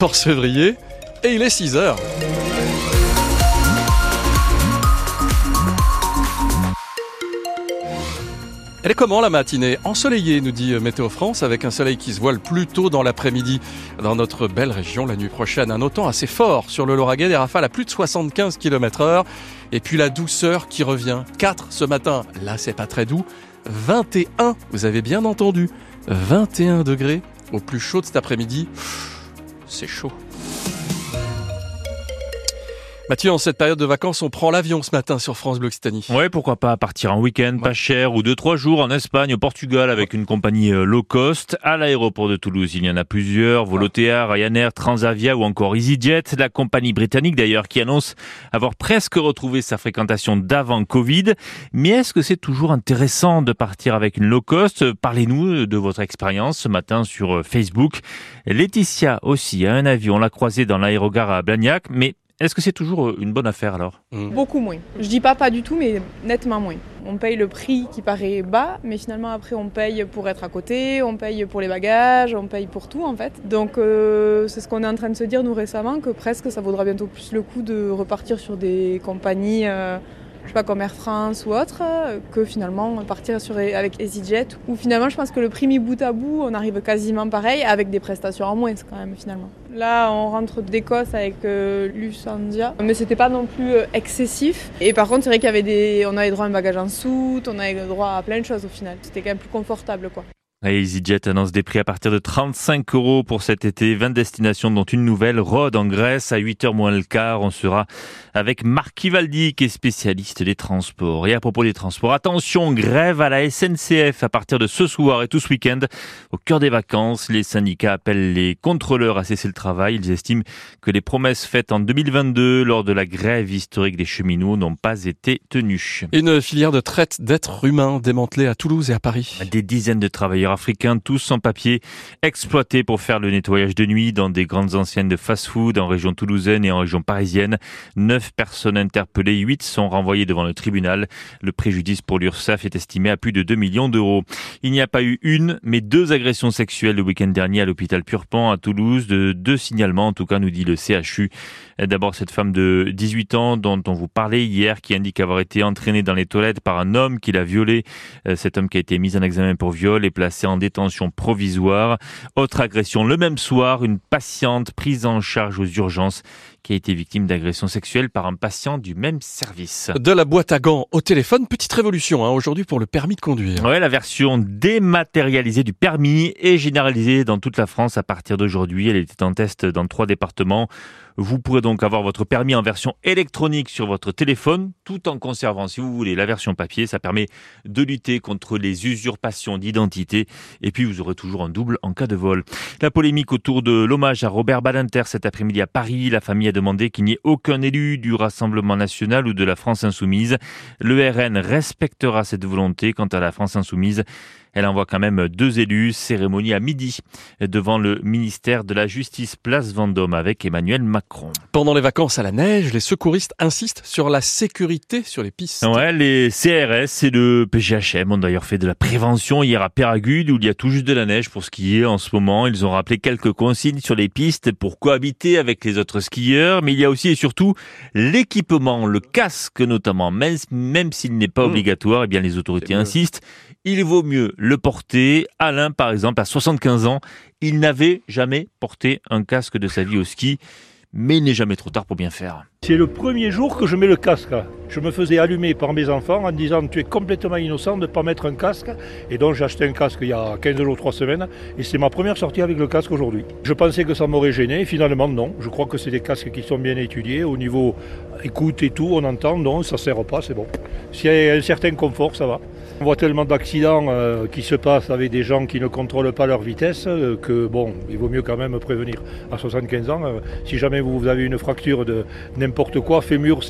14 février et il est 6h. Elle est comment la matinée? Ensoleillée, nous dit Météo France, avec un soleil qui se voile plus tôt dans l'après-midi. Dans notre belle région, la nuit prochaine, un automne assez fort sur le Lauragais, des rafales à plus de 75 km/h. Et puis la douceur qui revient. 4 ce matin, là c'est pas très doux. 21, vous avez bien entendu, 21 degrés au plus chaud de cet après-midi. C'est chaud. Mathieu, en cette période de vacances, on prend l'avion ce matin sur France Bleu Occitanie. Ouais, pourquoi pas partir en week-end, pas cher, ou 2-3 jours en Espagne, au Portugal, avec une compagnie low cost. À l'aéroport de Toulouse, il y en a plusieurs, Volotea, Ryanair, Transavia ou encore EasyJet. La compagnie britannique d'ailleurs qui annonce avoir presque retrouvé sa fréquentation d'avant Covid. Mais est-ce que c'est toujours intéressant de partir avec une low cost? Parlez-nous de votre expérience ce matin sur Facebook. Laetitia aussi a un avion, on l'a croisé dans l'aérogare à Blagnac, mais est-ce que c'est toujours une bonne affaire alors? Beaucoup moins. Je dis pas du tout, mais nettement moins. On paye le prix qui paraît bas, mais finalement après on paye pour être à côté, on paye pour les bagages, on paye pour tout en fait. Donc c'est ce qu'on est en train de se dire nous récemment, que presque ça vaudra bientôt plus le coup de repartir sur des compagnies, je sais pas, comme Air France ou autre, que finalement partir avec EasyJet. Ou finalement je pense que le prix mis bout à bout, on arrive quasiment pareil avec des prestations en moins quand même finalement. Là, on rentre d'Écosse avec Lucandia, mais c'était pas non plus excessif. Et par contre, c'est vrai qu'il y avait on avait droit à un bagage en soute, on avait droit à plein de choses au final. C'était quand même plus confortable, quoi. EasyJet annonce des prix à partir de 35 € pour cet été. 20 destinations dont une nouvelle, Rhodes en Grèce. À 8h moins le quart, on sera avec Marc Ivaldi qui est spécialiste des transports. Et à propos des transports, attention, grève à la SNCF à partir de ce soir et tout ce week-end. Au cœur des vacances, les syndicats appellent les contrôleurs à cesser le travail. Ils estiment que les promesses faites en 2022 lors de la grève historique des cheminots n'ont pas été tenues. Une filière de traite d'êtres humains démantelée à Toulouse et à Paris. Des dizaines de travailleurs africains, tous sans papier, exploités pour faire le nettoyage de nuit dans des grandes enseignes de fast-food en région toulousaine et en région parisienne. 9 personnes interpellées, 8 sont renvoyées devant le tribunal. Le préjudice pour l'URSSAF est estimé à plus de 2 millions d'euros. Il n'y a pas eu une, mais 2 agressions sexuelles le week-end dernier à l'hôpital Purpan à Toulouse, de 2 signalements en tout cas, nous dit le CHU. D'abord cette femme de 18 ans dont on vous parlait hier, qui indique avoir été entraînée dans les toilettes par un homme qui l'a violée. Cet homme qui a été mis en examen pour viol et placé en détention provisoire. Autre agression le même soir, une patiente prise en charge aux urgences qui a été victime d'agression sexuelle par un patient du même service. De la boîte à gants au téléphone, petite révolution hein, aujourd'hui pour le permis de conduire. Ouais, la version dématérialisée du permis est généralisée dans toute la France à partir d'aujourd'hui. Elle était en test dans 3 départements. Vous pourrez donc avoir votre permis en version électronique sur votre téléphone, tout en conservant, si vous voulez, la version papier. Ça permet de lutter contre les usurpations d'identité. Et puis, vous aurez toujours un double en cas de vol. La polémique autour de l'hommage à Robert Badinter cet après-midi à Paris. La famille a demandé qu'il n'y ait aucun élu du Rassemblement National ou de la France Insoumise. Le RN respectera cette volonté. Quant à la France Insoumise, elle envoie quand même 2 élus. Cérémonie à midi devant le ministère de la Justice, Place Vendôme, avec Emmanuel Macron. Pendant les vacances à la neige, les secouristes insistent sur la sécurité sur les pistes. Ouais, les CRS et le PGHM ont d'ailleurs fait de la prévention hier à Péragudes, où il y a tout juste de la neige pour skier en ce moment. Ils ont rappelé quelques consignes sur les pistes pour cohabiter avec les autres skieurs. Mais il y a aussi et surtout l'équipement, le casque notamment. Même s'il n'est pas obligatoire, eh bien les autorités insistent. Il vaut mieux le porter. Alain, par exemple, à 75 ans, il n'avait jamais porté un casque de sa vie au ski, mais il n'est jamais trop tard pour bien faire. C'est le premier jour que je mets le casque. Je me faisais allumer par mes enfants en disant « tu es complètement innocent de ne pas mettre un casque ». Et donc j'ai acheté un casque il y a 15 jours, 3 semaines, et c'est ma première sortie avec le casque aujourd'hui. Je pensais que ça m'aurait gêné, finalement non. Je crois que c'est des casques qui sont bien étudiés, au niveau écoute et tout, on entend, non, ça ne sert pas, c'est bon. S'il y a un certain confort, ça va. On voit tellement d'accidents qui se passent avec des gens qui ne contrôlent pas leur vitesse que bon, il vaut mieux quand même prévenir. À 75 ans, si jamais vous avez une fracture de n'importe quoi, fémur,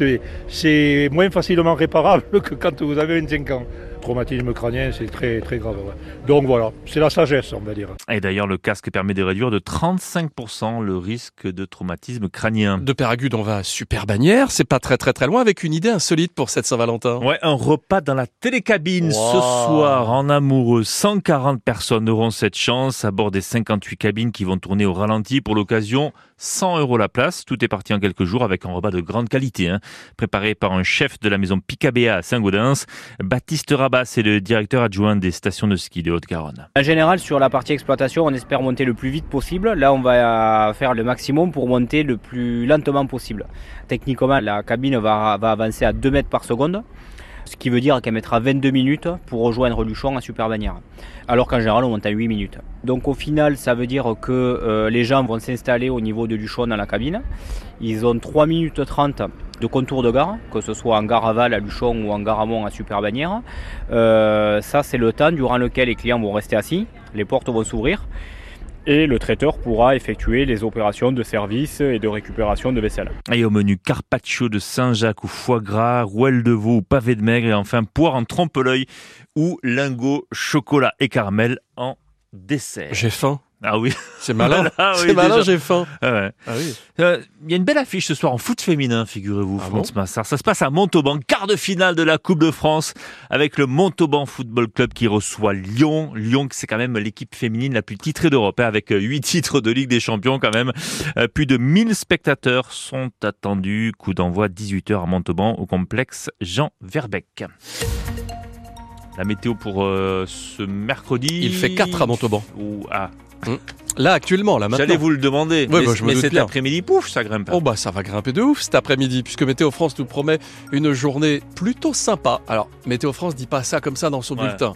c'est moins facilement réparable que quand vous avez 25 ans. traumatisme crânien, c'est très, très grave. Ouais. Donc voilà, c'est la sagesse, on va dire. Et d'ailleurs, le casque permet de réduire de 35% le risque de traumatisme crânien. De Péragudes, on va à Superbagnères. C'est pas très loin, avec une idée insolite pour cette Saint-Valentin. Ouais, un repas dans la télécabine ce soir en amoureux. 140 personnes auront cette chance à bord des 58 cabines qui vont tourner au ralenti pour l'occasion. 100 € la place. Tout est parti en quelques jours avec un repas de grande qualité, hein, préparé par un chef de la maison Picabia à Saint-Gaudens. Baptiste Rabattier, c'est le directeur adjoint des stations de ski de Haute-Garonne. En général, sur la partie exploitation, on espère monter le plus vite possible. Là, on va faire le maximum pour monter le plus lentement possible. Techniquement, la cabine va avancer à 2 mètres par seconde. Ce qui veut dire qu'elle mettra 22 minutes pour rejoindre Luchon à Superbagnères, alors qu'en général on monte à 8 minutes. Donc au final ça veut dire que les gens vont s'installer au niveau de Luchon dans la cabine. Ils ont 3 minutes 30 de contour de gare, que ce soit en gare aval à Luchon ou en gare amont à Superbagnères. Ça c'est le temps durant lequel les clients vont rester assis, les portes vont s'ouvrir. Et le traiteur pourra effectuer les opérations de service et de récupération de vaisselle. Et au menu, carpaccio de Saint-Jacques ou foie gras, rouelle de veau ou pavé de maigre, et enfin poire en trompe-l'œil ou lingot chocolat et caramel en dessert. J'ai faim. Ah oui, c'est malin. Ah oui, c'est malin, j'ai faim. Ah ouais. Ah oui. Y a une belle affiche ce soir en foot féminin, figurez-vous, France Massard. Ça se passe à Montauban, quart de finale de la Coupe de France, avec le Montauban Football Club qui reçoit Lyon. Lyon, c'est quand même l'équipe féminine la plus titrée d'Europe, hein, avec 8 titres de Ligue des Champions quand même. Plus de 1000 spectateurs sont attendus. Coup d'envoi 18 h à Montauban, au complexe Jean Verbeck. La météo pour ce mercredi. Il fait 4 à Montauban. Là, actuellement, là maintenant. J'allais vous le demander, ouais, mais cet après-midi, pouf, ça grimpe. Oh bah ça va grimper de ouf cet après-midi, puisque Météo France nous promet une journée plutôt sympa. Alors, Météo France dit pas ça comme ça dans son bulletin.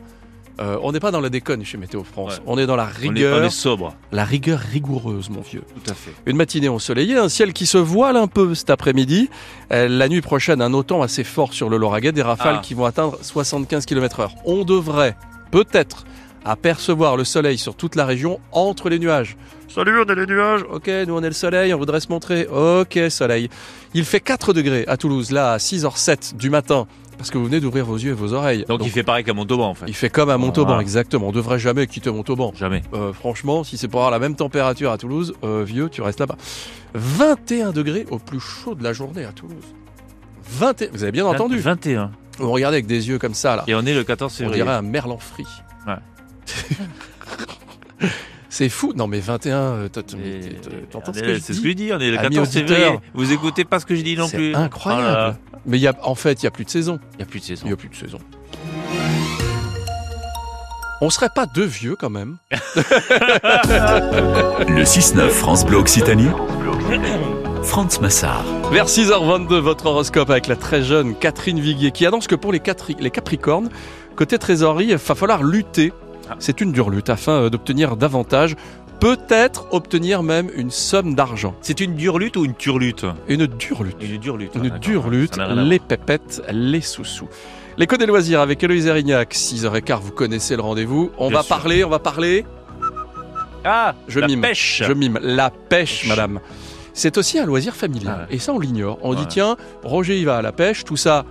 On n'est pas dans la déconne chez Météo France, on est dans la rigueur. On est sobre. La rigueur rigoureuse, mon vieux. Tout à fait. Une matinée ensoleillée, un ciel qui se voile un peu cet après-midi. La nuit prochaine, un autant assez fort sur le Lauragais, des rafales qui vont atteindre 75 km/h. On devrait, peut-être, apercevoir le soleil sur toute la région entre les nuages. Salut, on est les nuages. Ok, nous on est le soleil, on voudrait se montrer. Ok, soleil. Il fait 4 degrés à Toulouse, là à 6 h 07 du matin. Parce que vous venez d'ouvrir vos yeux et vos oreilles. Donc il fait pareil qu'à Montauban en fait. Il fait comme à Montauban, exactement. On ne devrait jamais quitter Montauban. Jamais. Franchement, si c'est pour avoir la même température à Toulouse, vieux, tu restes là-bas. 21 degrés au plus chaud de la journée à Toulouse. Vous avez bien entendu. 21. Vous regardez avec des yeux comme ça là. Et on est le 14 février. On dirait un merlan frit. Ouais. C'est fou. Non mais 21, t'entends ce que je dis. C'est ce que je dis, on est le 14 février. Vous écoutez pas ce que je dis non plus. C'est incroyable. Mais en fait, il n'y a plus de saison. On serait pas deux vieux quand même. Le 6-9 France Bleu Occitanie. France Massard. Vers 6 h 22, votre horoscope avec la très jeune Catherine Viguier qui annonce que pour les Capricornes, côté trésorerie, il va falloir lutter. C'est une dure lutte afin d'obtenir davantage, peut-être obtenir même une somme d'argent. C'est une dure lutte ou une turlute ? Une dure lutte. Les pépettes, les sous-sous. Les codes des loisirs avec Héloïse Erignac, 6 h 15, vous connaissez le rendez-vous. On va parler. Ah, je mime. La pêche, madame. C'est aussi un loisir familial. Ah ouais. Et ça, on l'ignore. On dit, tiens, Roger, il va à la pêche, tout ça...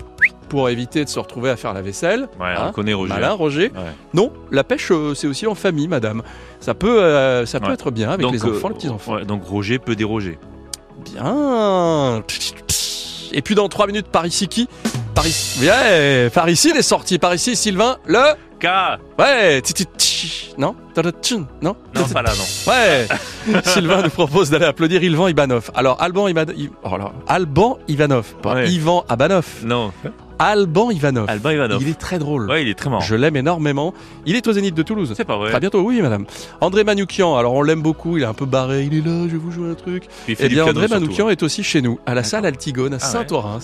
pour éviter de se retrouver à faire la vaisselle. Ouais, on connaît Roger. Malin, Roger. Ouais. Non, la pêche, c'est aussi en famille, madame. Ça peut être bien avec les enfants, les petits-enfants. Ouais, donc Roger peut déroger. Bien. Et puis dans 3 minutes, Par ici, il est sorti. Par ici, Sylvain, le... K. Ouais. Non, pas là, non. Ouais. Sylvain nous propose d'aller applaudir Alban Ivanov. Alors, Alban Ivanov. Pas Ivan Abanov. Non. Alban Ivanov. Il est très drôle. Ouais, il est très marrant. Je l'aime énormément. Il est au Zénith de Toulouse. C'est pas vrai. À bientôt, oui, madame. André Manoukian, alors on l'aime beaucoup, il est un peu barré, il est là, je vais vous jouer un truc. Eh bien, André Manoukian est aussi chez nous, à la salle Altigone, à Saint-Torin,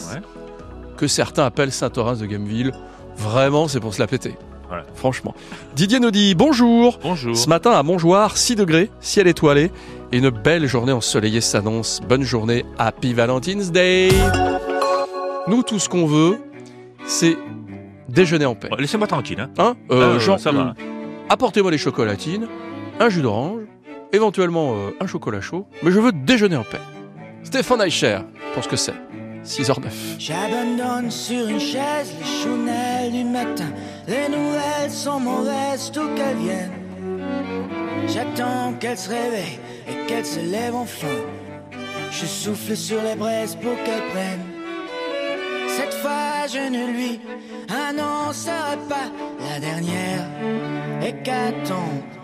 que certains appellent Saint-Torin de Gameville. Vraiment, c'est pour se la péter. Voilà. Franchement. Didier nous dit bonjour. Bonjour. Ce matin à Montjoire, 6 degrés, ciel étoilé. Et une belle journée ensoleillée s'annonce. Bonne journée, Happy Valentine's Day. Nous, tout ce qu'on veut, c'est déjeuner en paix. Laissez-moi tranquille. Ça va. Apportez-moi les chocolatines, un jus d'orange, éventuellement un chocolat chaud. Mais je veux déjeuner en paix. Stéphane Eicher, pour ce que c'est. 6h09. J'abandonne sur une chaise les chounelles du matin. Les nouvelles sont mauvaises, tout qu'elles viennent. J'attends qu'elles se réveillent et qu'elles se lèvent enfin. Je souffle sur les braises pour qu'elles prennent. Cette fois je ne lui annoncerai pas la dernière hécatombe.